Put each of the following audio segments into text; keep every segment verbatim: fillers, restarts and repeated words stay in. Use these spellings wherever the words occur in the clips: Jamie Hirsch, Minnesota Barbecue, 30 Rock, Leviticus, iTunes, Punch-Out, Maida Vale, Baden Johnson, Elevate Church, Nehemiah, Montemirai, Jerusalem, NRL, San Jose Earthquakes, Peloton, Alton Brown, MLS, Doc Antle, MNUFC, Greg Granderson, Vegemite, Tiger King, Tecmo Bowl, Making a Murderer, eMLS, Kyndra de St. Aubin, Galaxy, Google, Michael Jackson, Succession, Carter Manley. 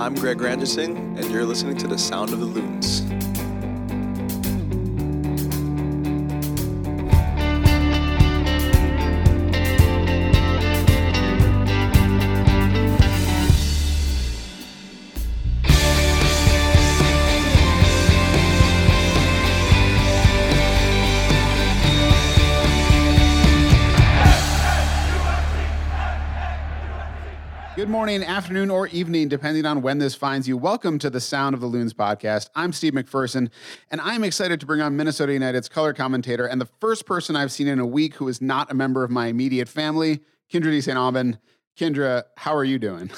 I'm Greg Granderson, and you're listening to The Sound of the Loons. Morning, afternoon, or evening, depending on when this finds you. Welcome to the Sound of the Loons podcast. I'm Steve McPherson, and I'm excited to bring on Minnesota United's color commentator and the first person I've seen in a week who is not a member of my immediate family, Kyndra de Saint Aubin. Kyndra, how are you doing?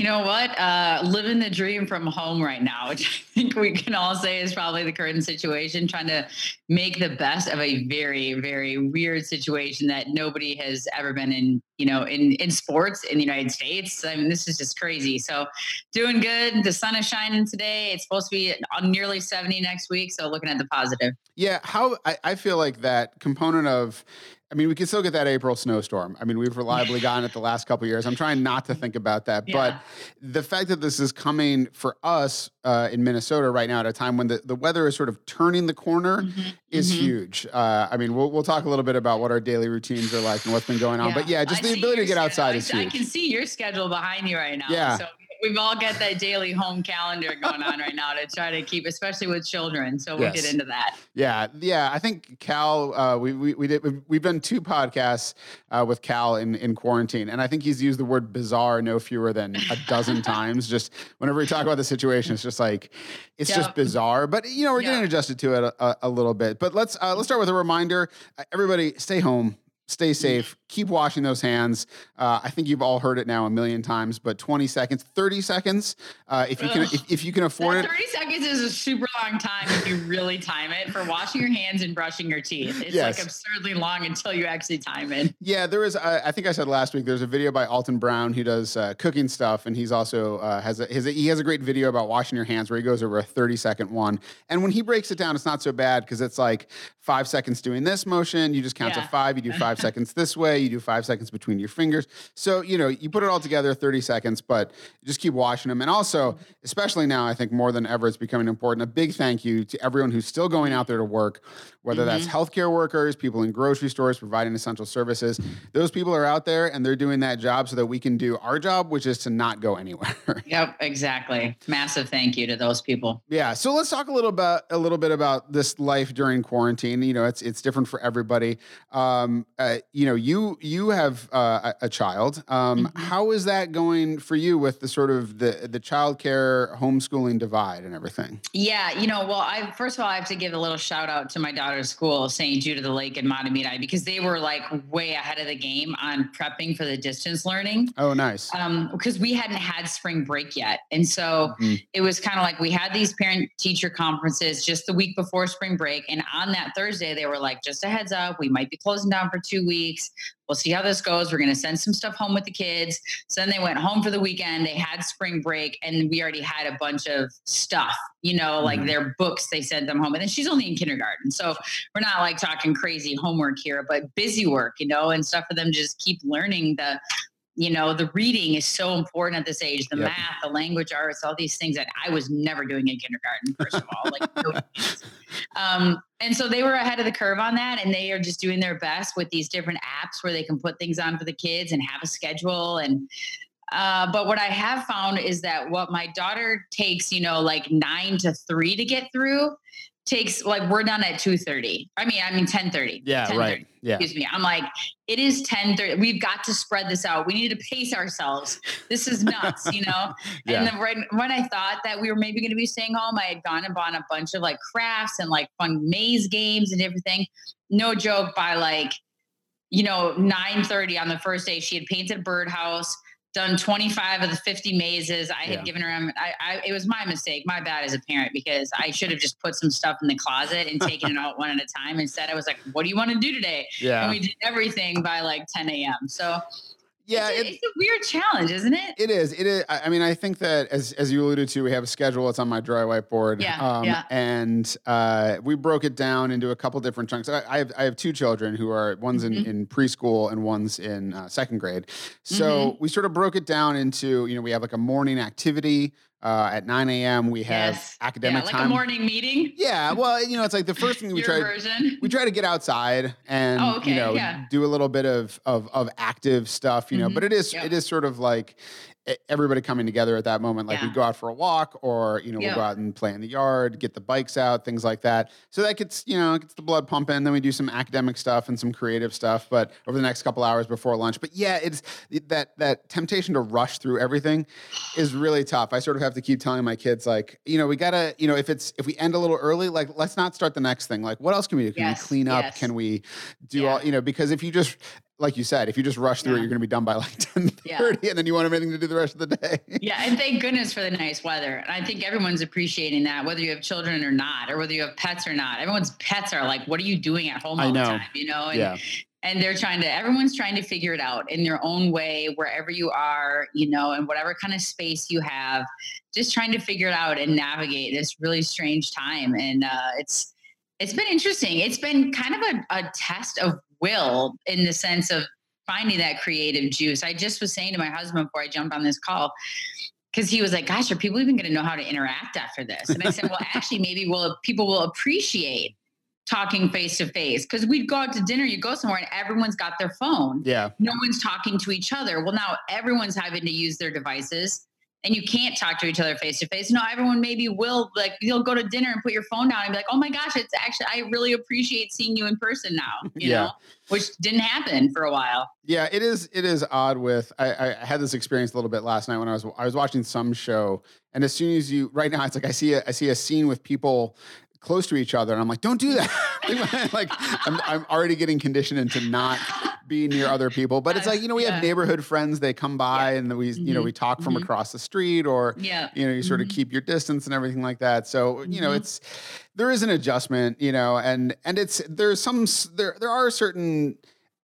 You know what? Uh, living the dream from home right now, which I think we can all say is probably the current situation, trying to make the best of a very, very weird situation that nobody has ever been in, you know, in, in sports in the United States. I mean, this is just crazy. So doing good. The sun is shining today. It's supposed to be nearly seventy next week. So looking at the positive. Yeah. How I, I feel like that component of, I mean, we can still get that April snowstorm. I mean, we've reliably gotten it the last couple of years. I'm trying not to think about that. Yeah. But the fact that this is coming for us uh, in Minnesota right now at a time when the, the weather is sort of turning the corner mm-hmm. is mm-hmm. huge. Uh, I mean, we'll we'll talk a little bit about what our daily routines are like and what's been going on. Yeah. But yeah, just I the ability to get outside I, is huge. I can see your schedule behind you right now. Yeah. So we've all got that daily home calendar going on right now to try to keep, especially with children. So we'll yes. get into that. Yeah. Yeah. I think Cal, uh, we, we, we did, we've, we've done two podcasts uh, with Cal in, in quarantine. And I think he's used the word bizarre no fewer than a dozen times. Just whenever we talk about the situation, it's just like, it's yep. just bizarre, but you know, we're yep. getting adjusted to it a, a, a little bit, but let's, uh, let's start with a reminder. Uh, everybody stay home. Stay safe. Keep washing those hands. Uh, I think you've all heard it now a million times, but twenty seconds, thirty seconds. Uh, if you can, if, if you can afford that it. thirty seconds is a super long time if you really time it for washing your hands and brushing your teeth. It's yes. like absurdly long until you actually time it. Yeah, there is. Uh, I think I said last week, there's a video by Alton Brown who does uh, cooking stuff. And he's also uh, has a, his, he has a great video about washing your hands where he goes over a thirty second one. And when he breaks it down, it's not so bad because it's like five seconds doing this motion. You just count yeah. to five. You do five. Seconds this way, you do five seconds between your fingers. So, you know, you put it all together, thirty seconds, but just keep washing them. And also, especially now, I think more than ever, it's becoming important. A big thank you to everyone who's still going out there to work, whether mm-hmm. that's healthcare workers, people in grocery stores, providing essential services. Those people are out there and they're doing that job so that we can do our job, which is to not go anywhere. Yep, exactly. Massive thank you to those people. Yeah. So let's talk a little about a little bit about this life during quarantine. You know, it's it's different for everybody. Um, Uh, you know, you you have uh, a child. Um, mm-hmm. How is that going for you with the sort of the the childcare homeschooling divide and everything? Yeah, you know, well, I first of all I have to give a little shout out to my daughter's school, Saint Jude of the Lake in Montemirai, because they were like way ahead of the game on prepping for the distance learning. Oh, nice. Because um, we hadn't had spring break yet, and so mm-hmm. it was kind of like we had these parent teacher conferences just the week before spring break, and on that Thursday they were like, just a heads up, we might be closing down for two. Two weeks. We'll see how this goes. We're going to send some stuff home with the kids. So then they went home for the weekend. They had spring break and we already had a bunch of stuff, you know, like mm-hmm. their books, they sent them home. And then she's only in kindergarten. So we're not like talking crazy homework here, but busy work, you know, and stuff for them to just keep learning. The, you know, the reading is so important at this age, the yep. math, the language arts, all these things that I was never doing in kindergarten, first of all, like no kids. Um, and so they were ahead of the curve on that, and they are just doing their best with these different apps where they can put things on for the kids and have a schedule. And, uh, but what I have found is that what my daughter takes, you know, like nine to three to get through takes, like, we're done at two thirty. I mean, I mean, ten thirty. Yeah. ten thirty. Right. Yeah. Excuse me. I'm like, it is ten thirty. We've got to spread this out. We need to pace ourselves. This is nuts, you know? yeah. And then when, when I thought that we were maybe going to be staying home, I had gone and bought a bunch of like crafts and like fun maze games and everything. No joke, by like, you know, nine thirty on the first day, she had painted a birdhouse, done twenty-five of the fifty mazes. I had yeah. given her, I, I, it was my mistake, my bad as a parent, because I should have just put some stuff in the closet and taken it out one at a time. Instead, I was like, what do you want to do today? Yeah. And we did everything by like ten a.m. So Yeah, it's a, it, it's a weird challenge, isn't it? It is. It is. I mean, I think that as as you alluded to, we have a schedule. It's on my dry whiteboard. Yeah, um, yeah. And uh, we broke it down into a couple different chunks. I, I have I have two children who are one's in, mm-hmm. in preschool and one's in uh, second grade. So mm-hmm. we sort of broke it down into, you know, we have like a morning activity. Uh, at nine a.m. we have yes. academic yeah, like time. Like a morning meeting? Yeah. Well, you know, it's like the first thing we try version. we try to get outside and, oh, okay, you know, yeah. do a little bit of, of, of active stuff, you know, mm-hmm. but it is, yeah. it is sort of like everybody coming together at that moment. Like yeah. we go out for a walk or, you know, yeah. we'll go out and play in the yard, get the bikes out, things like that. So that gets, you know, gets the blood pumping. Then we do some academic stuff and some creative stuff, but over the next couple hours before lunch. But yeah, it's that, that temptation to rush through everything is really tough. I sort of have to keep telling my kids, like, you know, we gotta, you know, if it's, if we end a little early, like, let's not start the next thing. Like, what else can we do? Can yes, we clean up? Yes. Can we do yeah. all, you know, because if you just, like you said, if you just rush through yeah. it, you're going to be done by like ten thirty yeah. and then you won't have anything to do the rest of the day. Yeah. And thank goodness for the nice weather. And I think everyone's appreciating that, whether you have children or not, or whether you have pets or not. Everyone's pets are like, what are you doing at home all the time? You know? And, yeah. and they're trying to, everyone's trying to figure it out in their own way, wherever you are, you know, and whatever kind of space you have, just trying to figure it out and navigate this really strange time. And uh, it's, it's been interesting. It's been kind of a, a test of will in the sense of finding that creative juice. I just was saying to my husband before I jumped on this call, because he was like, gosh, are people even going to know how to interact after this? And I said, well, actually, maybe we'll, people will appreciate talking face to face, because we'd go out to dinner, you go somewhere and everyone's got their phone. Yeah. No one's talking to each other. Well, now everyone's having to use their devices and you can't talk to each other face to face. No, everyone maybe will, like, you'll go to dinner and put your phone down and be like, oh my gosh, it's actually, I really appreciate seeing you in person now, you yeah. know, which didn't happen for a while. Yeah, it is. It is odd with, I, I had this experience a little bit last night when I was, I was watching some show. And as soon as you, right now, it's like, I see a, I see a scene with people close to each other and I'm like, don't do that. Like, I'm, I'm already getting conditioned into not be near other people, but it's like, you know, we yeah. have neighborhood friends, they come by yeah. and we, mm-hmm. you know, we talk from mm-hmm. across the street or, yeah. you know, you mm-hmm. sort of keep your distance and everything like that. So, mm-hmm. you know, it's, there is an adjustment, you know, and, and it's, there's some, there, there are certain,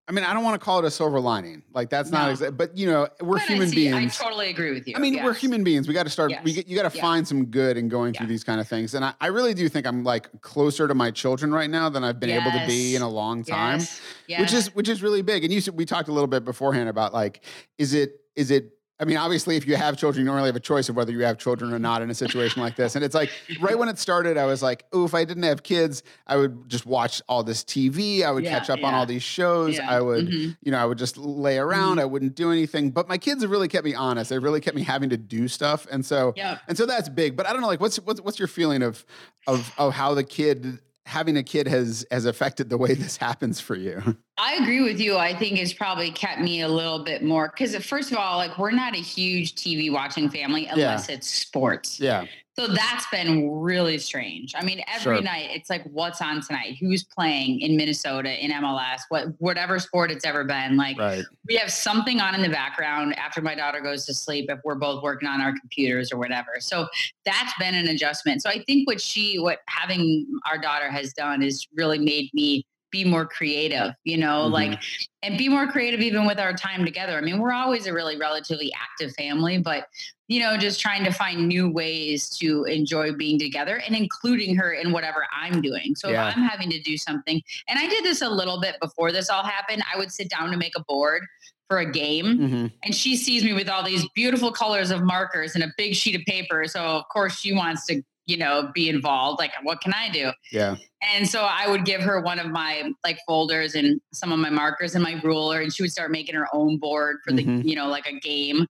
I mean, I don't want to call it a silver lining. Like that's no. not, exa- but you know, we're but human I see, beings. I totally agree with you. I mean, yes. we're human beings. We got to start, yes. we get, you got to yeah. find some good in going yeah. through these kind of things. And I, I really do think I'm like closer to my children right now than I've been yes. able to be in a long time, yes. Yes. which is, which is really big. And you said, we talked a little bit beforehand about like, is it, is it, I mean, obviously, if you have children, you don't really have a choice of whether you have children or not in a situation like this. And it's like, right when it started, I was like, oh, if I didn't have kids, I would just watch all this T V. I would yeah, catch up yeah. on all these shows. Yeah. I would, mm-hmm. you know, I would just lay around. Mm-hmm. I wouldn't do anything. But my kids have really kept me honest. They really kept me having to do stuff. And so, yeah. and so that's big. But I don't know, like, what's what's what's your feeling of of of how the kid having a kid has has affected the way this happens for you? I agree with you. I think it's probably kept me a little bit more because first of all, like we're not a huge T V watching family unless yeah. it's sports. Yeah. So that's been really strange. I mean, every sure. night it's like, what's on tonight? Who's playing in Minnesota, in M L S, what, whatever sport it's ever been. Like right. we have something on in the background after my daughter goes to sleep, if we're both working on our computers or whatever. So that's been an adjustment. So I think what she, what having our daughter has done is really made me be more creative, you know, mm-hmm. like, and be more creative even with our time together. I mean, we're always a really relatively active family, but, you know, just trying to find new ways to enjoy being together and including her in whatever I'm doing. So yeah. if I'm having to do something, and I did this a little bit before this all happened, I would sit down to make a board for a game. Mm-hmm. And she sees me with all these beautiful colors of markers and a big sheet of paper. So of course she wants to, you know, be involved. Like, what can I do? Yeah. And so I would give her one of my like folders and some of my markers and my ruler, and she would start making her own board for the, mm-hmm. you know, like a game.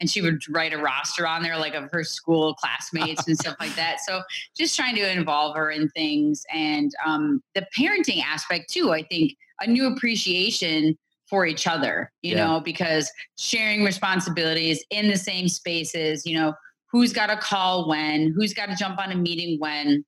And she would write a roster on there, like of her school classmates and stuff like that. So just trying to involve her in things. And um, the parenting aspect too, I think a new appreciation for each other, you yeah. know, because sharing responsibilities in the same spaces, you know, who's got to call when, who's got to jump on a meeting when,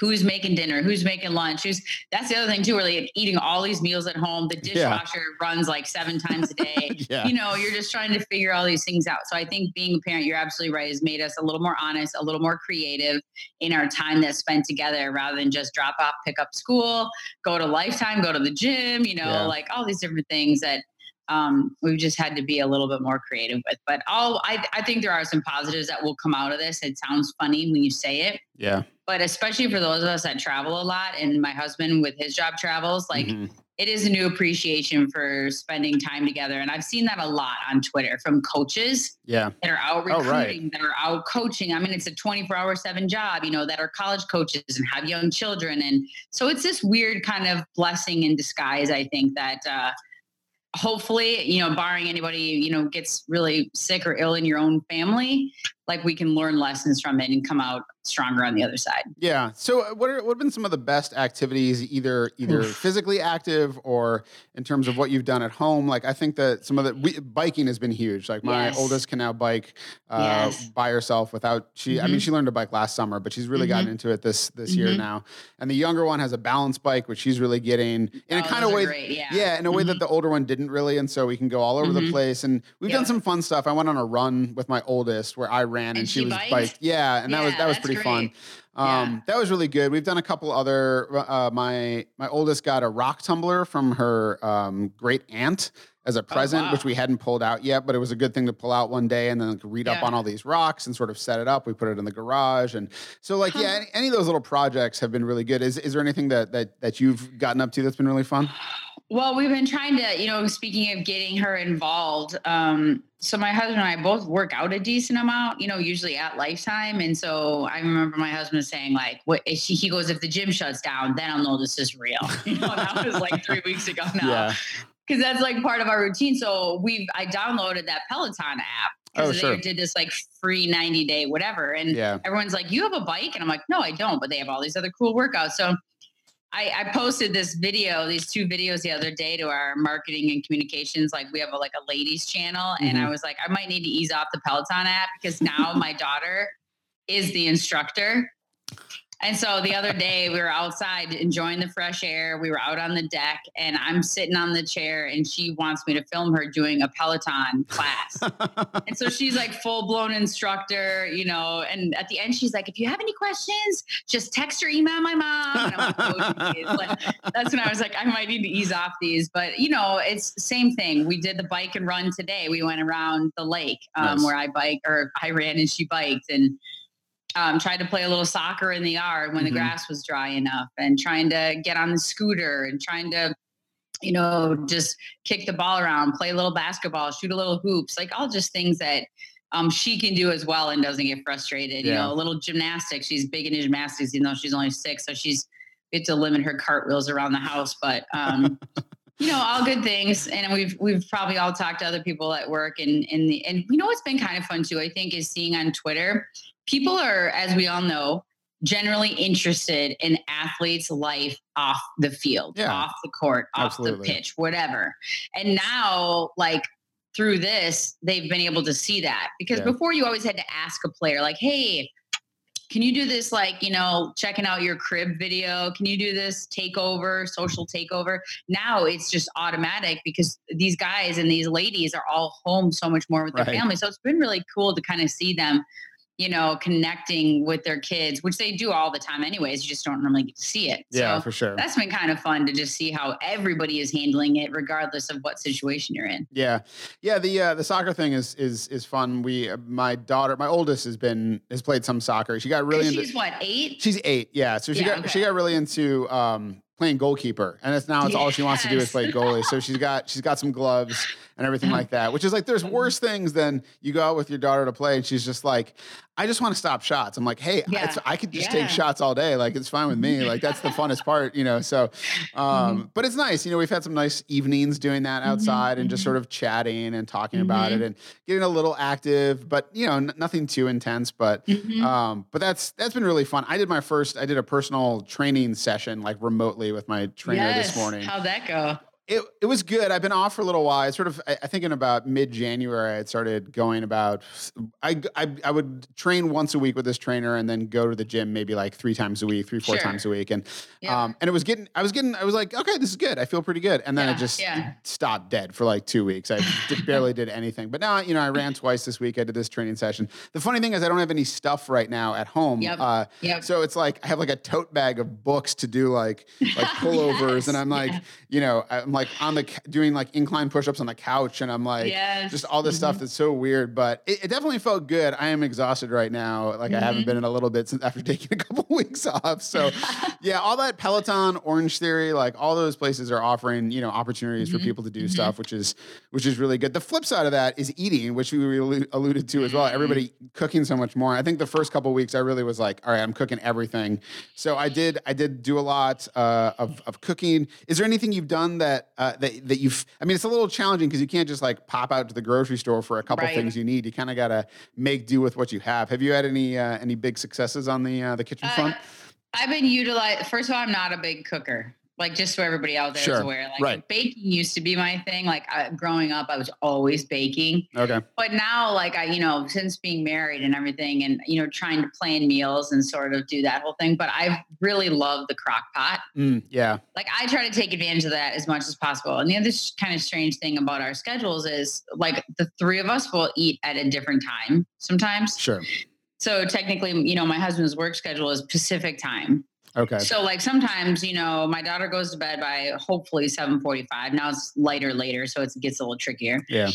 who's making dinner, who's making lunch, who's, that's the other thing too, really like eating all these meals at home. The dishwasher yeah. runs like seven times a day. yeah. You know, you're just trying to figure all these things out. So I think being a parent, you're absolutely right, has made us a little more honest, a little more creative in our time that's spent together rather than just drop off, pick up school, go to Lifetime, go to the gym, you know, yeah. like all these different things that um, we've just had to be a little bit more creative with. But all I, I think there are some positives that will come out of this. It sounds funny when you say it. Yeah. But especially for those of us that travel a lot, and my husband with his job travels, like mm-hmm. it is a new appreciation for spending time together. And I've seen that a lot on Twitter from coaches yeah. that are out recruiting, oh, right. that are out coaching. I mean, it's a twenty-four hour seven job, you know, that are college coaches and have young children. And so it's this weird kind of blessing in disguise, I think, that uh, hopefully, you know, barring anybody, you know, gets really sick or ill in your own family, like we can learn lessons from it and come out stronger on the other side. Yeah. So what are, what have been some of the best activities, either, either Oof. physically active or in terms of what you've done at home? Like, I think that some of the we, biking has been huge. Like my yes. oldest can now bike uh, yes. by herself without she, mm-hmm. I mean, she learned to bike last summer, but she's really mm-hmm. gotten into it this, this mm-hmm. year now. And the younger one has a balance bike, which she's really getting in oh, a kind of way. Great, yeah. yeah. In a mm-hmm. way that the older one didn't really. And so we can go all over mm-hmm. the place, and we've yeah. done some fun stuff. I went on a run with my oldest where I ran and, and she, she was biked. biked. Yeah. And yeah, that was, that was pretty Pretty fun. Um, yeah. That was really good. We've done a couple other, uh, my, my oldest got a rock tumbler from her, um, great aunt as a present, oh, wow. which we hadn't pulled out yet, but it was a good thing to pull out one day and then like read yeah. up on all these rocks and sort of set it up. We put it in the garage. And so like, huh. yeah, any, any of those little projects have been really good. Is, is there anything that, that, that you've gotten up to that's been really fun? Well, we've been trying to, you know, speaking of getting her involved, um, so my husband and I both work out a decent amount, you know, usually at Lifetime. And so I remember my husband saying like, what is he, he goes, if the gym shuts down, then I'll know this is real. You know, that was like three weeks ago now. Yeah. Cause that's like part of our routine. So we've, I downloaded that Peloton app. Cause oh, they sure. did this like free ninety day, whatever. And yeah. everyone's like, you have a bike? And I'm like, no, I don't, but they have all these other cool workouts. So I, I posted this video, these two videos the other day to our marketing and communications. Like we have a, like a ladies channel. And mm-hmm. I was like, I might need to ease off the Peloton app because now my daughter is the instructor. And so the other day we were outside enjoying the fresh air. We were out on the deck and I'm sitting on the chair and she wants me to film her doing a Peloton class. And so she's like full blown instructor, you know, and at the end she's like, if you have any questions, just text or email my mom. And I'm like, oh, like, that's when I was like, I might need to ease off these, but you know, it's the same thing. We did the bike and run today. We went around the lake um, nice. where I bike or I ran and she biked and Um, tried to play a little soccer in the yard when mm-hmm. the grass was dry enough, and trying to get on the scooter and trying to, you know, just kick the ball around, play a little basketball, shoot a little hoops, like all just things that um, she can do as well and doesn't get frustrated. Yeah. You know, a little gymnastics. She's big into gymnastics, even though she's only six. So she's we have to limit her cartwheels around the house, but um, you know, all good things. And we've, we've probably all talked to other people at work and, and the, and you know, what's been kind of fun too, I think, is seeing on Twitter, people are, as we all know, generally interested in athletes' life off the field, yeah. off the court, off Absolutely. the pitch, whatever. And now, like, through this, they've been able to see that. Because yeah. before, you always had to ask a player, like, hey, can you do this, like, you know, checking out your crib video? Can you do this takeover, social takeover? Now it's just automatic because these guys and these ladies are all home so much more with their right. family. So it's been really cool to kind of see them, you know, connecting with their kids, which they do all the time anyways. You just don't normally get to see it. Yeah, so for sure. That's been kind of fun to just see how everybody is handling it, regardless of what situation you're in. Yeah. Yeah. The, uh, the soccer thing is, is, is fun. We, uh, my daughter, my oldest has been, has played some soccer. She got really into, she's what, eight? She's eight. Yeah. So she yeah, got, okay. she got really into, um, playing goalkeeper, and it's now it's yes. all she wants to do is play goalie. So she's got she's got some gloves and everything like that, which is like there's worse things than you go out with your daughter to play and she's just like, I just want to stop shots. I'm like, hey, yeah. it's, I could just yeah. take shots all day. Like, it's fine with me. Like, that's the funnest part, you know? So, um, mm-hmm. but it's nice. You know, we've had some nice evenings doing that outside mm-hmm. and just sort of chatting and talking mm-hmm. about it and getting a little active, but you know, n- nothing too intense, but, mm-hmm. um, but that's, that's been really fun. I did my first, I did a personal training session, like remotely with my trainer yes. this morning. How'd that go? It it was good. I've been off for a little while. I sort of, I, I think in about mid-January, I had started going about, I, I I would train once a week with this trainer and then go to the gym maybe like three times a week, three, four sure. times a week. And yeah. um and it was getting, I was getting, I was like, okay, this is good. I feel pretty good. And then yeah, I just yeah. stopped dead for like two weeks. I did, barely did anything. But now, you know, I ran twice this week. I did this training session. The funny thing is I don't have any stuff right now at home. Yep. Uh, yep. So it's like, I have like a tote bag of books to do like, like pullovers. yes. And I'm like, yeah. you know, I'm like, like on the doing like incline push-ups on the couch, and I'm like, yes. just all this mm-hmm. stuff that's so weird. But it, it definitely felt good. I am exhausted right now. Like mm-hmm. I haven't been in a little bit since after taking a couple weeks off. So yeah, all that Peloton, Orange Theory, like all those places are offering, you know, opportunities mm-hmm. for people to do mm-hmm. stuff, which is which is really good. The flip side of that is eating, which we alluded to as well. Everybody mm-hmm. cooking so much more. I think the first couple of weeks I really was like, all right, I'm cooking everything. So I did I did do a lot uh, of of cooking. Is there anything you've done that uh, that that you've? I mean, it's a little challenging because you can't just like pop out to the grocery store for a couple right. things you need. You kind of gotta make do with what you have. Have you had any uh, any big successes on the uh, the kitchen uh, front? I've been utilizing. First of all, I'm not a big cooker. Like just so everybody out there sure. is aware, like right. baking used to be my thing. Like I, growing up, I was always baking. Okay. But now like I, you know, since being married and everything and, you know, trying to plan meals and sort of do that whole thing, but I really love the crock pot. Mm, yeah. Like I try to take advantage of that as much as possible. And the other sh- kind of strange thing about our schedules is like the three of us will eat at a different time sometimes. Sure. So technically, you know, my husband's work schedule is Pacific time. Okay. So like sometimes, you know, my daughter goes to bed by hopefully seven forty-five. Now it's lighter later, so it gets a little trickier. Yeah.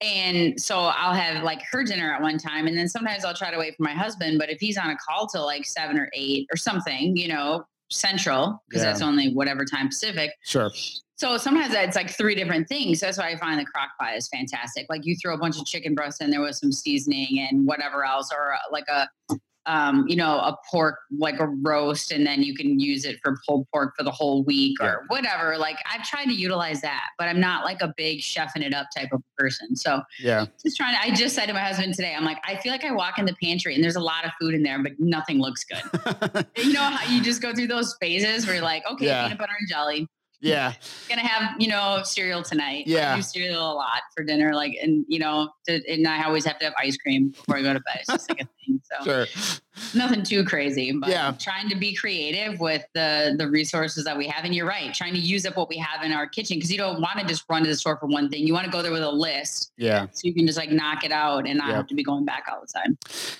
And so I'll have like her dinner at one time, and then sometimes I'll try to wait for my husband. But if he's on a call till like seven or eight or something, you know, central, because yeah. that's only whatever time Pacific. Sure. So sometimes it's like three different things. That's why I find the crock pot is fantastic. Like you throw a bunch of chicken breasts in there with some seasoning and whatever else, or like a Um, you know, a pork, like a roast, and then you can use it for pulled pork for the whole week yeah. or whatever. Like I've tried to utilize that, but I'm not like a big chefing it up type of person. So yeah, just trying to, I just said to my husband today, I'm like, I feel like I walk in the pantry and there's a lot of food in there, but nothing looks good. You know how you just go through those phases where you're like, okay, yeah. peanut butter and jelly. Yeah. Gonna have, you know, cereal tonight. Yeah. I do cereal a lot for dinner. Like, and you know, and I always have to have ice cream before I go to bed. It's just like a thing. So sure. nothing too crazy, but yeah. trying to be creative with the, the resources that we have. And you're right. Trying to use up what we have in our kitchen. Cause you don't want to just run to the store for one thing. You want to go there with a list. Yeah. So you can just like knock it out and not yeah. have to be going back all the time.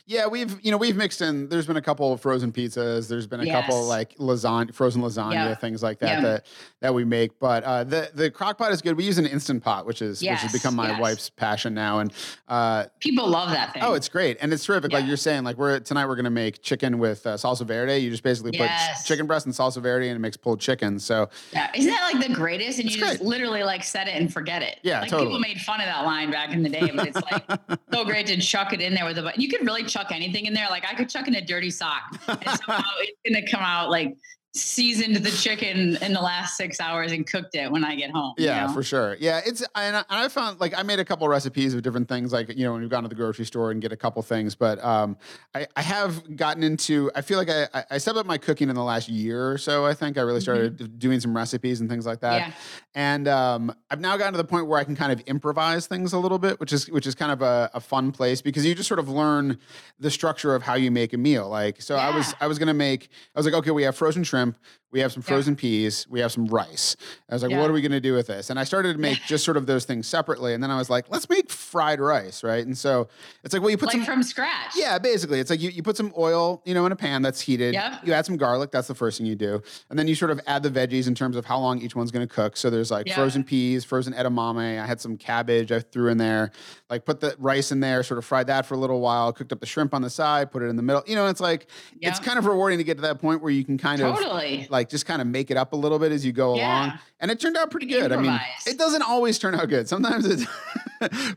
Yeah. We've, you know, we've mixed in, there's been a couple of frozen pizzas. There's been a yes. couple like lasagna, frozen lasagna, yeah. things like that, yeah. that, that, we make, but uh, the the crock pot is good. We use an instant pot, which is yes, which has become my yes. wife's passion now, and uh, people love that thing. Oh, it's great, and it's terrific. Yeah. Like you're saying, like we're tonight we're gonna make chicken with uh, salsa verde. You just basically yes. put ch- chicken breast and salsa verde, and it makes pulled chicken. So yeah, isn't that like the greatest? And it's you great. Just literally like set it and forget it. Yeah, like, totally. People made fun of that line back in the day, but it's like so great to chuck it in there with a. You could really chuck anything in there. Like I could chuck in a dirty sock, and somehow it's gonna come out like. Seasoned the chicken in the last six hours and cooked it when I get home. Yeah, you know? For sure. Yeah, it's and I, I found like I made a couple recipes of different things, like you know when we've gone to the grocery store and get a couple things. But um, I, I have gotten into. I feel like I, I stepped up my cooking in the last year or so. I think I really started mm-hmm. doing some recipes and things like that. Yeah. And um, I've now gotten to the point where I can kind of improvise things a little bit, which is which is kind of a, a fun place because you just sort of learn the structure of how you make a meal. Like so, yeah. I was I was gonna make. I was like, okay, we have frozen shrimp. We have some frozen yeah. peas. We have some rice. I was like, yeah. what are we going to do with this? And I started to make just sort of those things separately. And then I was like, let's make fried rice, right? And so it's like, well, you put like some from scratch. Yeah, basically. It's like you, you put some oil, you know, in a pan that's heated. Yep. You add some garlic. That's the first thing you do. And then you sort of add the veggies in terms of how long each one's going to cook. So there's like yeah. frozen peas, frozen edamame. I had some cabbage I threw in there. Like put the rice in there, sort of fried that for a little while, cooked up the shrimp on the side, put it in the middle. You know, it's like, yep. it's kind of rewarding to get to that point where you can kind totally. Of. Like just kind of make it up a little bit as you go yeah. along. And it turned out pretty good. Improvise. I mean, it doesn't always turn out good. Sometimes it's,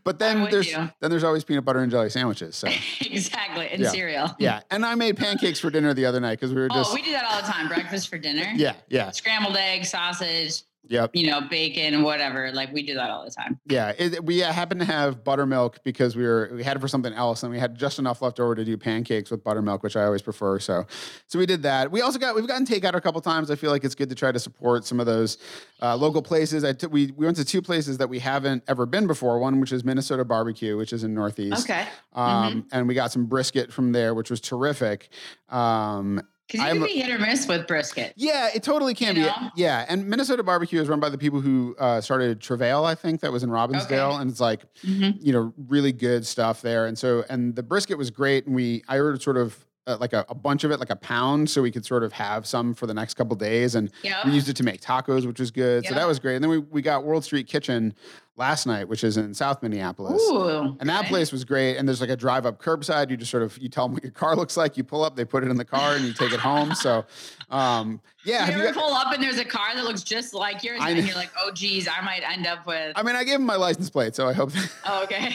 but then there's, you. then there's always peanut butter and jelly sandwiches. So exactly. And yeah. cereal. Yeah. And I made pancakes for dinner the other night. Cause we were just, oh, we do that all the time. Breakfast for dinner. Yeah. Yeah. Scrambled egg, sausage. Yep. You know, bacon, whatever. Like we do that all the time. Yeah. It, we uh, happened to have buttermilk because we were, we had it for something else and we had just enough left over to do pancakes with buttermilk, which I always prefer. So, so we did that. We also got, we've gotten takeout a couple times. I feel like it's good to try to support some of those uh, local places. I t- we, we went to two places that we haven't ever been before. One, which is Minnesota Barbecue, which is in Northeast. Okay. Um, mm-hmm. And we got some brisket from there, which was terrific. Um, Because you can I'm, be hit or miss with brisket. Yeah, it totally can you be. Know? Yeah, and Minnesota Barbecue is run by the people who uh, started Travail, I think, that was in Robbinsdale. Okay. And it's like, mm-hmm. you know, really good stuff there. And so, and the brisket was great. And we, I ordered sort of uh, like a, a bunch of it, like a pound, so we could sort of have some for the next couple of days. And yep. we used it to make tacos, which was good. Yep. So that was great. And then we, we got World Street Kitchen last night, which is in South Minneapolis. Ooh, okay. And that place was great. And there's like a drive up curbside. You just sort of, you tell them what your car looks like. You pull up, they put it in the car and you take it home. So, um, yeah. You ever you got, pull up and there's a car that looks just like yours I, and you're like, oh geez, I might end up with. I mean, I gave them my license plate, so I hope. Oh, okay.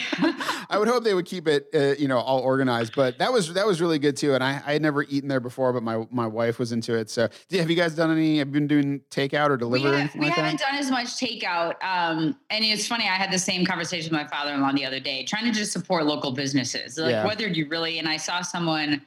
I would hope they would keep it, uh, you know, all organized, but that was, that was really good too. And I, I had never eaten there before, but my, my wife was into it. So have you guys done any, have you been doing takeout or delivery? We, have, or we like haven't that? done as much takeout. Um, and it's funny. I had the same conversation with my father-in-law the other day, trying to just support local businesses. Like yeah. whether you really, and I saw someone,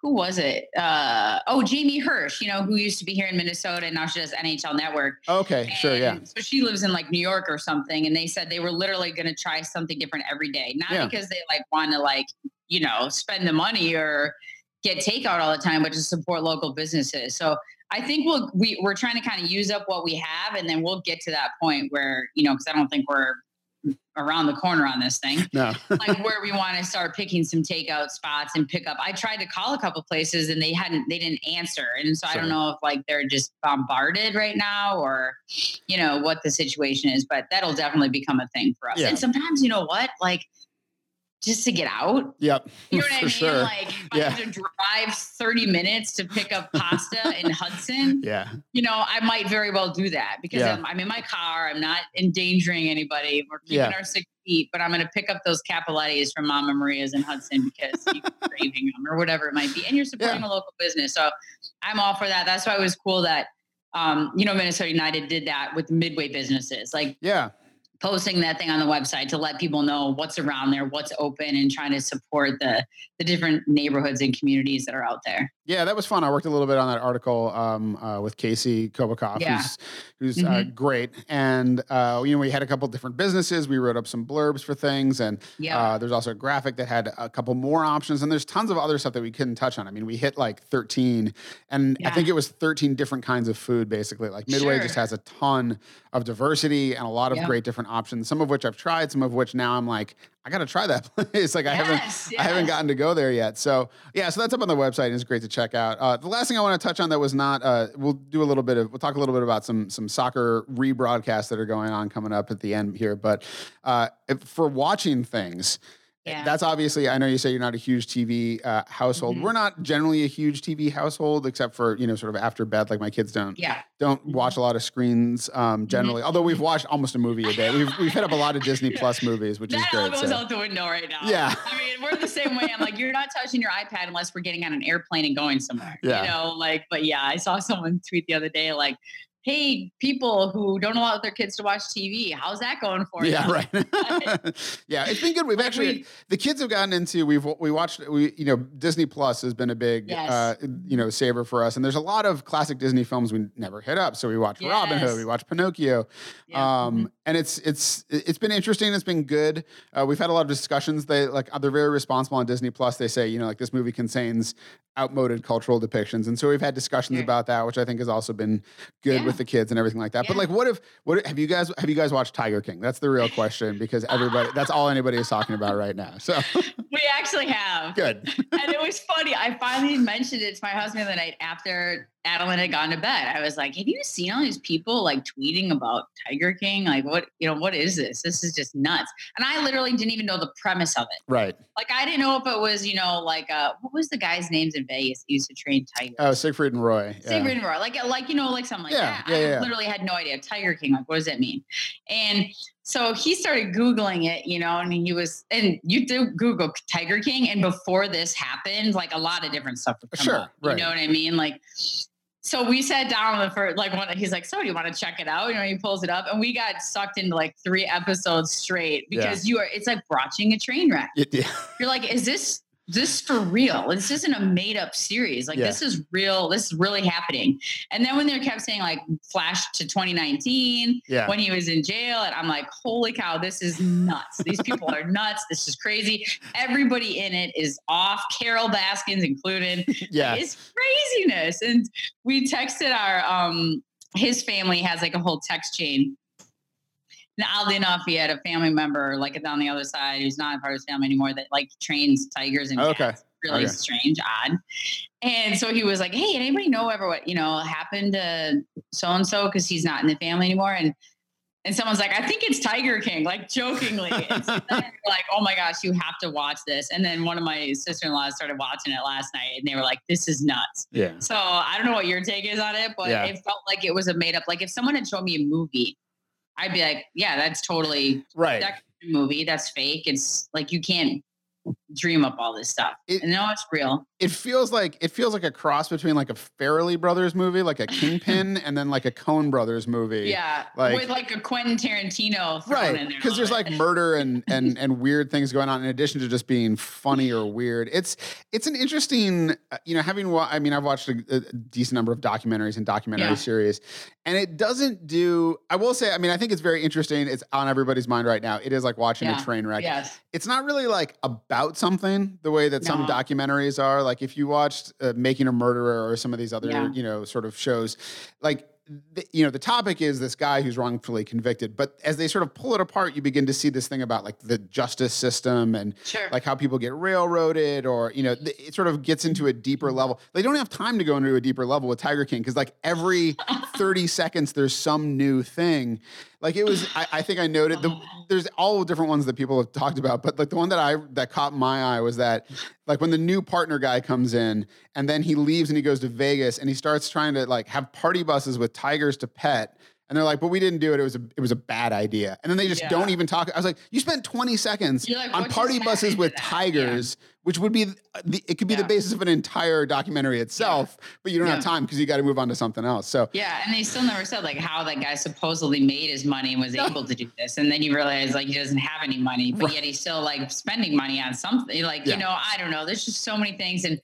who was it? Uh, oh, Jamie Hirsch, you know, who used to be here in Minnesota and now she does N H L Network. Okay, and sure, yeah. So she lives in like New York or something. And they said they were literally going to try something different every day. Not yeah. because they like want to like, you know, spend the money or get takeout all the time, but to support local businesses. So I think we'll, we, we're trying to kind of use up what we have, and then we'll get to that point where, you know, because I don't think we're around the corner on this thing, no. like where we want to start picking some takeout spots and pick up. I tried to call a couple places and they hadn't, they didn't answer. And so Sorry. I don't know if like they're just bombarded right now or, you know, what the situation is, but that'll definitely become a thing for us. Yeah. And sometimes, you know what, like, just to get out. Yep. You know what I mean? Sure. Like if yeah. I have to drive thirty minutes to pick up pasta in Hudson. Yeah. You know, I might very well do that because yeah. I'm, I'm in my car. I'm not endangering anybody. We're keeping yeah. our six feet, but I'm going to pick up those capillates from Mama Maria's in Hudson because you're craving them or whatever it might be. And you're supporting yeah. a local business. So I'm all for that. That's why it was cool that, um, you know, Minnesota United did that with Midway businesses. Like, yeah. posting that thing on the website to let people know what's around there, what's open, and trying to support the the different neighborhoods and communities that are out there. Yeah, that was fun. I worked a little bit on that article um, uh, with Casey Kobakoff, yeah. who's, who's mm-hmm. uh, great. And, uh, you know, we had a couple different businesses. We wrote up some blurbs for things. And yeah. uh, there's also a graphic that had a couple more options. And there's tons of other stuff that we couldn't touch on. I mean, we hit like thirteen. And yeah. I think it was thirteen different kinds of food, basically. Like Midway sure. just has a ton of diversity and a lot of yeah. great different options, some of which I've tried, some of which now I'm like, I got to try that place. Like yes, I haven't, yes. I haven't gotten to go there yet. So yeah, so that's up on the website and it's great to check out. Uh, the last thing I want to touch on that was not, uh, we'll do a little bit of, we'll talk a little bit about some, some soccer rebroadcasts that are going on coming up at the end here, but, uh, if, for watching things, yeah. that's obviously, I know you say you're not a huge T V uh, household. Mm-hmm. We're not generally a huge T V household, except for, you know, sort of after bed, like my kids don't, yeah. don't watch a lot of screens um, generally. Mm-hmm. Although we've watched almost a movie a day. We've, we've hit up a lot of Disney Plus movies, which that is great. That all goes so. out the window right now. Yeah. I mean, we're the same way. I'm like, you're not touching your iPad unless we're getting on an airplane and going somewhere, yeah. you know, like, but yeah, I saw someone tweet the other day, like, hey, people who don't allow their kids to watch T V, how's that going for you? Yeah, right. yeah, it's been good. We've like actually, we, the kids have gotten into, we've, we watched, we, you know, Disney Plus has been a big, yes. uh, you know, saver for us. And there's a lot of classic Disney films we never hit up. So we watch yes. Robin Hood, we watch Pinocchio. Yeah. Um, mm-hmm. And it's, it's, it's been interesting. It's been good. Uh, we've had a lot of discussions. They like, they're very responsible on Disney Plus. They say, you know, like this movie contains outmoded cultural depictions. And so we've had discussions sure. about that, which I think has also been good yeah. with the kids and everything like that. Yeah. But like, what if, what have you guys, have you guys watched Tiger King? That's the real question because everybody, that's all anybody is talking about right now. So we actually have. Good. And it was funny. I finally mentioned it to my husband the night after Adeline had gone to bed. I was like, have you seen all these people like tweeting about Tiger King? Like what, you know, what is this? This is just nuts. And I literally didn't even know the premise of it. Right. Like I didn't know if it was, you know, like, uh, what was the guy's names in Vegas? He used to train tigers. Oh, Siegfried and Roy. Yeah. Siegfried and Roy. Like, like, you know, like something like yeah, that. Yeah, I yeah. literally had no idea. Tiger King. Like, what does that mean? And so he started Googling it, you know, and he was, and you do Google Tiger King. And before this happened, like a lot of different stuff would come sure, up. Right. You know what I mean? Like, so we sat down for like one, he's like, so do you want to check it out? You know, he pulls it up and we got sucked into like three episodes straight because yeah. you are, it's like watching a train wreck. It, yeah. You're like, is this, this for real? This isn't a made up series. Like yeah. this is real. This is really happening. And then when they kept saying like flash to twenty nineteen yeah. when he was in jail, and I'm like, holy cow, this is nuts. These people are nuts. This is crazy. Everybody in it is off. Carole Baskin's included. Yeah. It's craziness. And we texted our, um, his family has like a whole text chain. And oddly enough, he had a family member like down the other side who's not a part of his family anymore that like trains tigers and cats. Okay. really okay. strange, odd. And so he was like, hey, anybody know ever what, you know, happened to so-and-so? Cause he's not in the family anymore. And, and someone's like, I think it's Tiger King, like jokingly. And so then you're like, oh my gosh, you have to watch this. And then one of my sister-in-laws started watching it last night and they were like, this is nuts. Yeah. So I don't know what your take is on it, but yeah. it felt like it was a made up, like if someone had shown me a movie, I'd be like, yeah, that's totally right. That movie. That's fake. It's like, you can't dream up all this stuff. It, and now it's real. It feels like, it feels like a cross between like a Farrelly Brothers movie, like a Kingpin, and then like a Coen Brothers movie. Yeah. Like, with like a Quentin Tarantino thrown right, in there. Cause there's it. like murder and, and, and weird things going on in addition to just being funny or weird. It's, it's an interesting, you know, having, wa- I mean, I've watched a, a decent number of documentaries and documentary yeah. series, and it doesn't do, I will say, I mean, I think it's very interesting. It's on everybody's mind right now. It is like watching yeah. a train wreck. Yes. It's not really like about something the way that no. some documentaries are. Like if you watched uh, Making a Murderer or some of these other, yeah. you know, sort of shows, like, the, you know, the topic is this guy who's wrongfully convicted, but as they sort of pull it apart, you begin to see this thing about like the justice system and sure. like how people get railroaded or, you know, it sort of gets into a deeper level. They don't have time to go into a deeper level with Tiger King. Cause like every thirty seconds, there's some new thing. Like it was, I, I think I noted the, there's all different ones that people have talked about, but like the one that I, that caught my eye was that like when the new partner guy comes in and then he leaves and he goes to Vegas and he starts trying to like have party buses with tigers to pet. And they're like, but we didn't do it. It was a, it was a bad idea. And then they just yeah. don't even talk. I was like, you spent twenty seconds like, on party buses with tigers, yeah. which would be, the, it could be yeah. the basis of an entire documentary itself, yeah. but you don't yeah. have time because you got to move on to something else. So yeah. And they still never said like how that guy supposedly made his money and was no. able to do this. And then you realize like he doesn't have any money, but right. yet he's still like spending money on something like, yeah. you know, I don't know. There's just so many things. And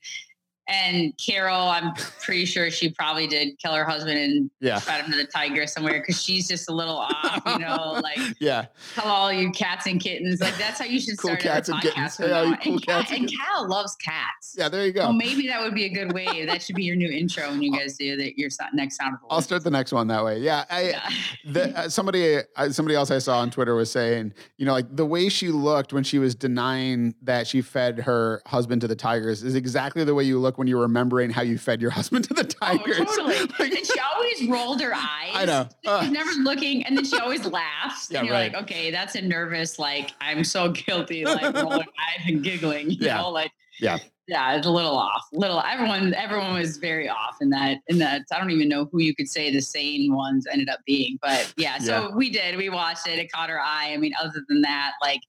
And Carole, I'm pretty sure she probably did kill her husband and yeah. fed him to the tiger somewhere because she's just a little off, you know, like, yeah. hello, all you cats and kittens. Like, that's how you should cool start cats a and podcast. Hey, you cool and, cats Cal, and, and Cal loves cats. Yeah, there you go. So maybe that would be a good way. That should be your new intro when you guys do that. Your next sound. Of the I'll list. Start the next one that way. Yeah. I, yeah. the, uh, somebody, uh, somebody else I saw on Twitter was saying, you know, like the way she looked when she was denying that she fed her husband to the tigers is exactly the way you look when you're remembering how you fed your husband to the tigers. Oh, totally. Like, and she always rolled her eyes. I know. Uh, she's never looking. And then she always laughs. Yeah, and you're right. like, okay, that's a nervous, like, I'm so guilty, like rolling eyes and giggling. You yeah. know, like, yeah. Yeah, it's a little off. Little everyone everyone was very off in that in that I don't even know who you could say the sane ones ended up being. But yeah, so yeah. we did. We watched it. It caught her eye. I mean, other than that, like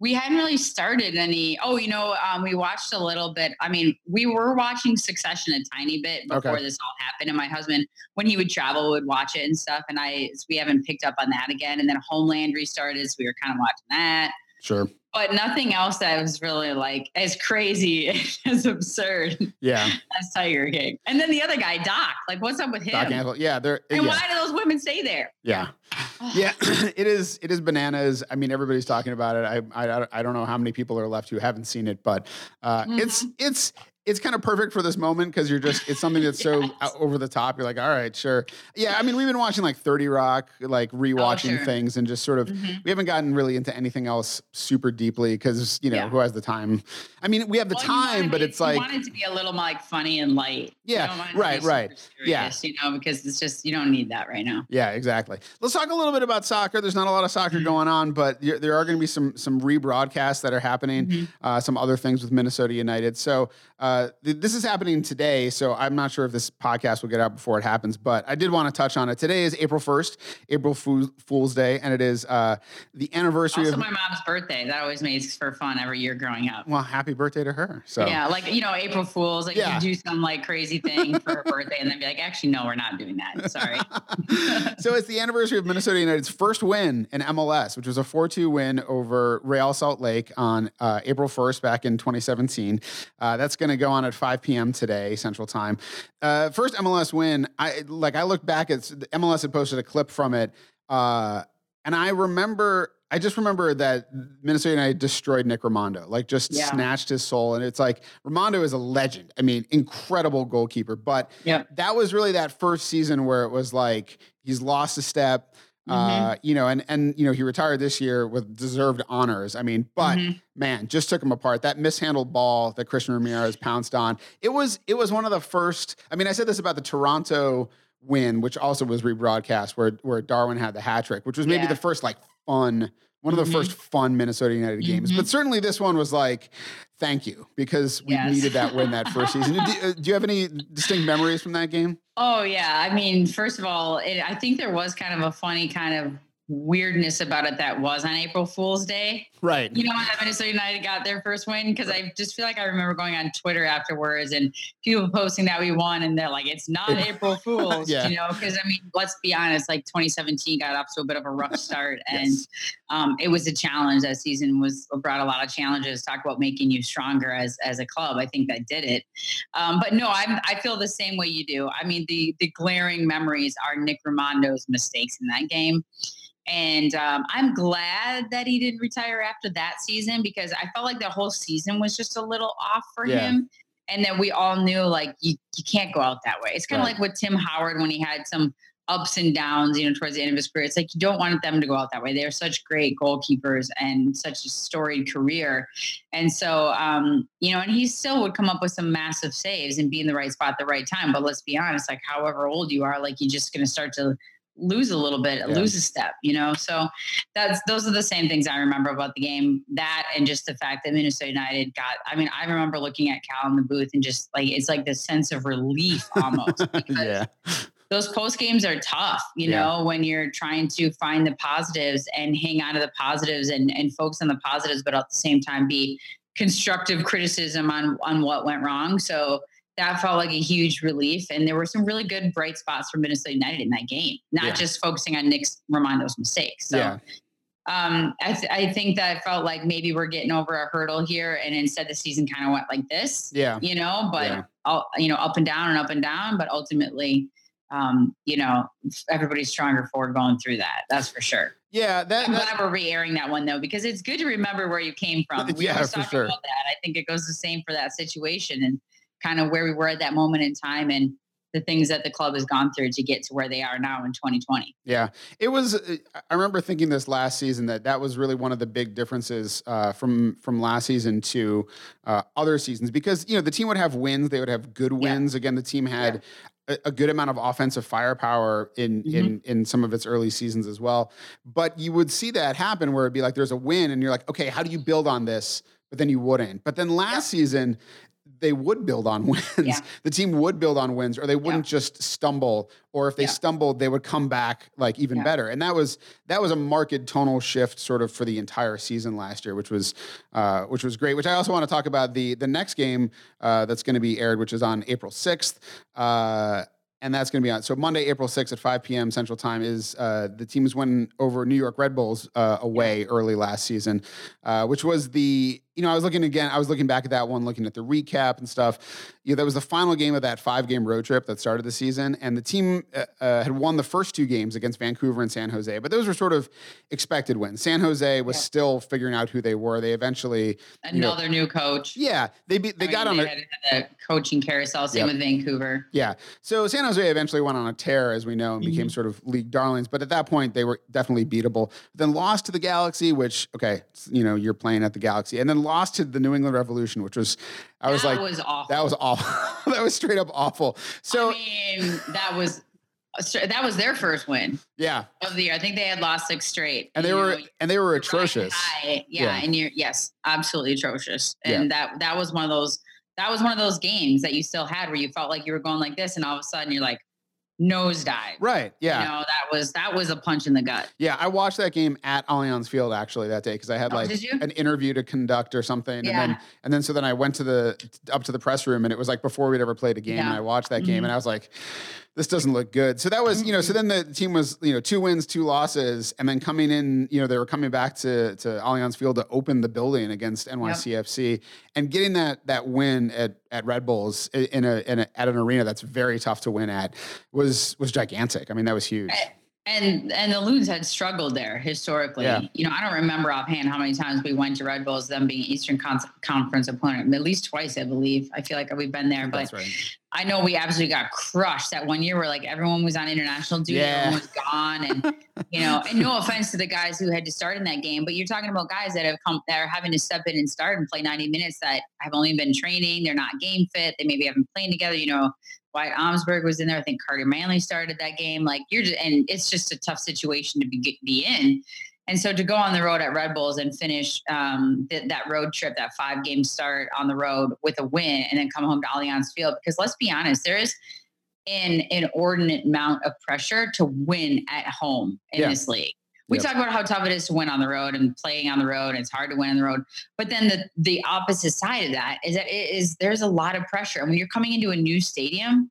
we hadn't really started any. Oh, you know, um, we watched a little bit. I mean, we were watching Succession a tiny bit before okay. this all happened. And my husband, when he would travel, would watch it and stuff. And I, we haven't picked up on that again. And then Homeland restarted, so we were kind of watching that. Sure. But nothing else that was really like as crazy as absurd. Yeah. As Tiger King. And then the other guy, Doc. Like, what's up with him? Doc Antle, yeah. They're, and yeah. why do those women stay there? Yeah. Yeah, it is. It is bananas. I mean, everybody's talking about it. I I, I don't know how many people are left who haven't seen it, but uh, mm-hmm. it's it's it's kind of perfect for this moment because you're just it's something that's yes. so over the top. You're like, all right, sure, yeah. I mean, we've been watching like thirty Rock, like rewatching oh, sure. things, and just sort of mm-hmm. we haven't gotten really into anything else super deeply because you know yeah. who has the time? I mean, we have the well, time, but be, it's you like want it to be a little like funny and light. Yeah, right, right. Serious, yeah, you know, because it's just you don't need that right now. Yeah, exactly. Let's talk a little bit about soccer. There's not a lot of soccer mm-hmm. going on, but there are going to be some some rebroadcasts that are happening, mm-hmm. uh, some other things with Minnesota United. So uh, th- this is happening today, so I'm not sure if this podcast will get out before it happens, but I did want to touch on it. Today is April first, April Fool- Fool's Day, and it is uh, the anniversary also of- Also my mom's birthday. That always makes for fun every year growing up. Well, happy birthday to her. So yeah, like, you know, April Fools, like yeah. you do some like crazy thing for her birthday and then be like, actually, no, we're not doing that. Sorry. So it's the anniversary of Minnesota Minnesota United's first win in M L S, which was a four two win over Real Salt Lake on uh, April first back in twenty seventeen. Uh, that's going to go on at five p.m. today, Central Time. Uh, first M L S win, I like I look back at the M L S had posted a clip from it, uh, and I remember, I just remember that Minnesota United destroyed Nick Rimando, like just yeah. snatched his soul. And it's like, Rimando is a legend. I mean, incredible goalkeeper. But yep. that was really that first season where it was like, he's lost a step. Uh, you know, and, and, you know, he retired this year with deserved honors. I mean, but mm-hmm. man, just took him apart. That mishandled ball that Christian Ramirez pounced on. It was, it was one of the first, I mean, I said this about the Toronto win, which also was rebroadcast where, where Darwin had the hat trick, which was maybe yeah. the first like fun, one of the first fun Minnesota United games. But certainly this one was like, thank you, because we yes. needed that win that first season. do, do you have any distinct memories from that game? Oh, yeah. I mean, first of all, it, I think there was kind of a funny kind of weirdness about it that was on April Fool's Day. Right. You know, when Minnesota United got their first win, because I just feel like I remember going on Twitter afterwards and people posting that we won, and they're like, it's not April Fool's, yeah. you know, because, I mean, let's be honest, like twenty seventeen got off to a bit of a rough start, and yes. um, it was a challenge. That season was brought a lot of challenges. Talk about making you stronger as as a club. I think that did it. Um, but no, I I feel the same way you do. I mean, the the glaring memories are Nick Rimando's mistakes in that game. And um, I'm glad that he didn't retire after that season, because I felt like the whole season was just a little off for yeah. him. And then we all knew, like, you, you can't go out that way. It's kind of right. like with Tim Howard when he had some ups and downs, you know, towards the end of his career. It's like you don't want them to go out that way. They're such great goalkeepers and such a storied career. And so, um, you know, and he still would come up with some massive saves and be in the right spot at the right time. But let's be honest, like, however old you are, like, you're just going to start to lose a little bit, yeah. lose a step, you know? So that's, those are the same things I remember about the game, that, and just the fact that Minnesota United got, I mean, I remember looking at Cal in the booth and just like, it's like this sense of relief almost. Because yeah. those post games are tough, you yeah. know, when you're trying to find the positives and hang on to the positives and, and focus on the positives, but at the same time be constructive criticism on, on what went wrong. So that felt like a huge relief. And there were some really good bright spots for Minnesota United in that game, not yeah. just focusing on Nick Rimando's mistakes. So yeah. um, I, th- I think that I felt like maybe we're getting over a hurdle here, and instead the season kind of went like this, yeah. you know, but yeah. all, you know, up and down and up and down, but ultimately, um, you know, everybody's stronger for going through that. That's for sure. Yeah, that, I'm glad we're re-airing that one though, because it's good to remember where you came from. We yeah, for sure. About that. I think it goes the same for that situation, and kind of where we were at that moment in time and the things that the club has gone through to get to where they are now in twenty twenty. Yeah. It was, I remember thinking this last season that that was really one of the big differences uh, from, from last season to uh, other seasons, because, you know, the team would have wins. They would have good wins. Yeah. Again, the team had yeah. a good amount of offensive firepower in, mm-hmm. in, in some of its early seasons as well. But you would see that happen where it'd be like, there's a win and you're like, okay, how do you build on this? But then you wouldn't. But then last yeah. season, they would build on wins. Yeah. The team would build on wins, or they wouldn't yeah. just stumble, or if they yeah. stumbled, they would come back like even yeah. better. And that was, that was a marked tonal shift sort of for the entire season last year, which was, uh, which was great, which I also want to talk about the, the next game uh, that's going to be aired, which is on April sixth. Uh, And that's going to be on. So Monday, April sixth at five p.m. Central Time is uh, the teams went over New York Red Bulls uh, away yeah. early last season, uh, which was the, you know, I was looking again, I was looking back at that one, looking at the recap and stuff. You know, that was the final game of that five-game road trip that started the season. And the team uh, uh, had won the first two games against Vancouver and San Jose, but those were sort of expected wins. San Jose was yeah. still figuring out who they were. They eventually. Another you know, new coach. Yeah. They be, they I got mean, on they a had, had a coaching carousel, same yep. with Vancouver. Yeah. So San Jose Jose eventually went on a tear, as we know, and became mm-hmm. sort of league darlings. But at that point, they were definitely beatable. Then lost to the Galaxy, which, okay, you know, you're playing at the Galaxy. And then lost to the New England Revolution, which was, I was that like, was awful. That was awful. That was straight up awful. So, I mean, that was. That was their first win, yeah, of the year. I think they had lost six straight, and, and they were know, and they were atrocious. High, yeah, yeah, and you're yes, absolutely atrocious. And yeah. that that was one of those. That was one of those games that you still had where you felt like you were going like this, and all of a sudden you're like nosedive. Right. Yeah. You know, that was, that was a punch in the gut. Yeah. I watched that game at Allianz Field actually that day. Cause I had oh, like an interview to conduct or something. Yeah. And then, and then, so then I went to the, up to the press room, and it was like before we'd ever played a game. Yeah. And I watched that mm-hmm. game, and I was like, this doesn't look good. So that was, you know, so then the team was, you know, two wins, two losses, and then coming in, you know, they were coming back to, to Allianz Field to open the building against N Y C F C yep. and getting that, that win at, at Red Bulls in a, in a, at an arena that's very tough to win at was, was gigantic. I mean, that was huge. And, and the Loons had struggled there historically. Yeah. You know, I don't remember offhand how many times we went to Red Bulls, them being Eastern Con- Conference opponent, at least twice, I believe. I feel like we've been there, but that's right. I know we absolutely got crushed that one year where like everyone was on international duty, yeah. everyone was gone, and You know, and no offense to the guys who had to start in that game, but you're talking about guys that have come that are having to step in and start and play ninety minutes that have only been training. They're not game fit. They maybe haven't played together. You know, Wyatt Omsberg was in there. I think Carter Manley started that game. Like you're just, and it's just a tough situation to be be in. And so to go on the road at Red Bulls and finish um, th- that road trip, that five game start on the road with a win, and then come home to Allianz Field, because let's be honest, there is an inordinate amount of pressure to win at home in yeah. this league. We yep. talk about how tough it is to win on the road and playing on the road, and it's hard to win on the road. But then the, the opposite side of that is that it is, there's a lot of pressure. And when you're coming into a new stadium,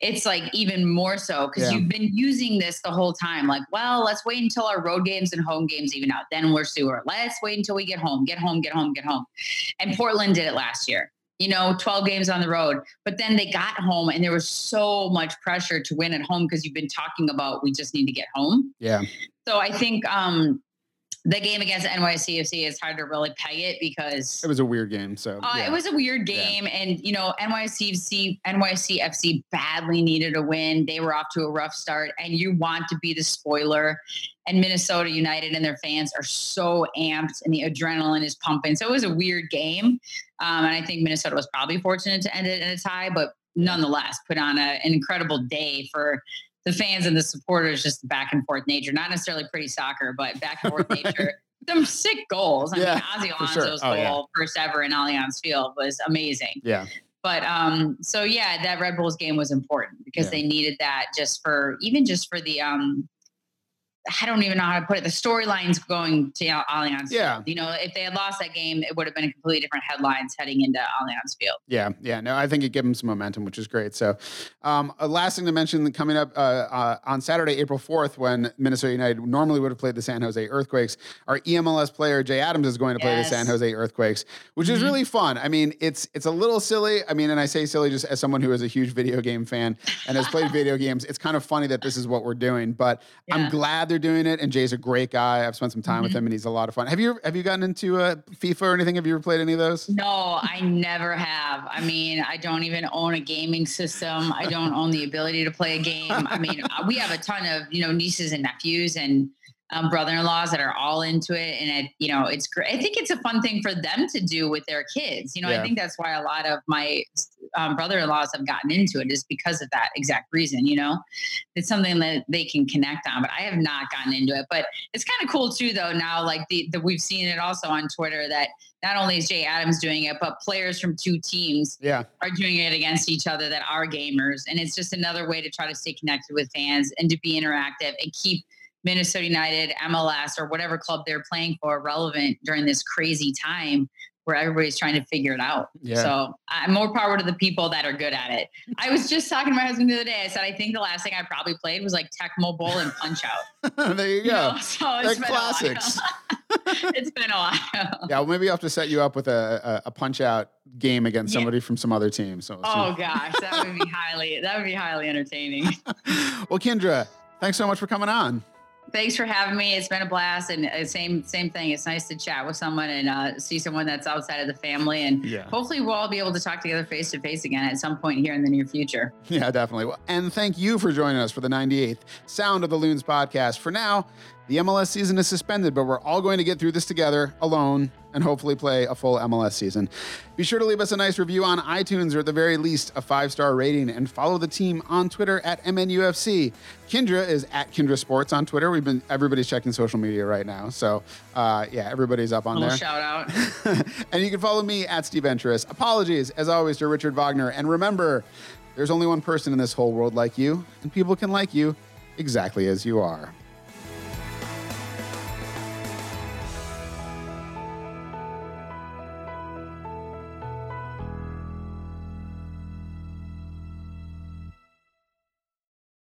it's like even more so, because yeah. you've been using this the whole time. Like, well, let's wait until our road games and home games even out. Then we're sure. Let's wait until we get home, get home, get home, get home. And Portland did it last year, you know, twelve games on the road, but then they got home and there was so much pressure to win at home, because you've been talking about, we just need to get home. Yeah. So I think um, the game against N Y C F C is hard to really peg it, because it was a weird game. So uh, yeah. it was a weird game. Yeah. And, you know, N Y C F C, N Y C F C badly needed a win. They were off to a rough start, and you want to be the spoiler. And Minnesota United and their fans are so amped, and the adrenaline is pumping. So it was a weird game. Um, and I think Minnesota was probably fortunate to end it in a tie, but nonetheless put on a, an incredible day for the fans and the supporters, just back and forth nature, not necessarily pretty soccer, but back and forth nature. Some sick goals. I yeah, mean, Ozzy Alonso's sure. oh, goal yeah. first ever in Allianz Field was amazing. Yeah. But um, so yeah, that Red Bulls game was important, because yeah. they needed that, just for, even just for the, um, I don't even know how to put it, the storylines going to Allianz Field. Yeah. You know, if they had lost that game, it would have been a completely different headlines heading into Allianz Field. Yeah. Yeah. No, I think it gave them some momentum, which is great. So um, last thing to mention, coming up uh, uh, on Saturday, April fourth, when Minnesota United normally would have played the San Jose Earthquakes, our E M L S player, Jay Adams, is going to play yes. the San Jose Earthquakes, which mm-hmm. is really fun. I mean, it's, it's a little silly. I mean, and I say silly just as someone who is a huge video game fan and has played video games. It's kind of funny that this is what we're doing, but yeah. I'm glad they're doing it, and Jay's a great guy. I've spent some time mm-hmm. with him, and he's a lot of fun. Have you have you gotten into uh, FIFA or anything? Have you ever played any of those? No, I never have. I mean, I don't even own a gaming system. I don't own the ability to play a game. I mean, we have a ton of, you know, nieces and nephews and um, brother-in-laws that are all into it, and it, you know, it's great. I think it's a fun thing for them to do with their kids. You know, yeah. I think that's why a lot of my um, brother-in-laws have gotten into it, is because of that exact reason. You know, it's something that they can connect on, but I have not gotten into it. But it's kind of cool too, though. Now, like the, the, we've seen it also on Twitter that not only is Jay Adams doing it, but players from two teams yeah. are doing it against each other that are gamers. And it's just another way to try to stay connected with fans and to be interactive and keep Minnesota United, M L S, or whatever club they're playing for relevant during this crazy time where everybody's trying to figure it out. Yeah. So uh, more power to the people that are good at it. I was just talking to my husband the other day. I said, I think the last thing I probably played was like Tecmo Bowl and Punch-Out. There you, you go. Know? So it's been classics. It's been a while. Yeah, well, maybe I'll have to set you up with a, a, a Punch-Out game against somebody yeah. from some other team. So we'll oh, gosh, that would be highly, that would be highly entertaining. Well, Kyndra, thanks so much for coming on. Thanks for having me. It's been a blast. And uh, same same thing. It's nice to chat with someone and uh, see someone that's outside of the family. And yeah. hopefully we'll all be able to talk together face-to-face again at some point here in the near future. Yeah, definitely. Well, and thank you for joining us for the ninety-eighth Sound of the Loons podcast. For now, the M L S season is suspended, but we're all going to get through this together alone and hopefully play a full M L S season. Be sure to leave us a nice review on iTunes, or at the very least, a five-star rating, and follow the team on Twitter at M N U F C. Kyndra is at Kyndra Sports on Twitter. We've been, everybody's checking social media right now. So uh, yeah, everybody's up on there. Shout out. And you can follow me at Steve Venturous. Apologies, as always, to Richard Wagner. And remember, there's only one person in this whole world like you, and people can like you exactly as you are.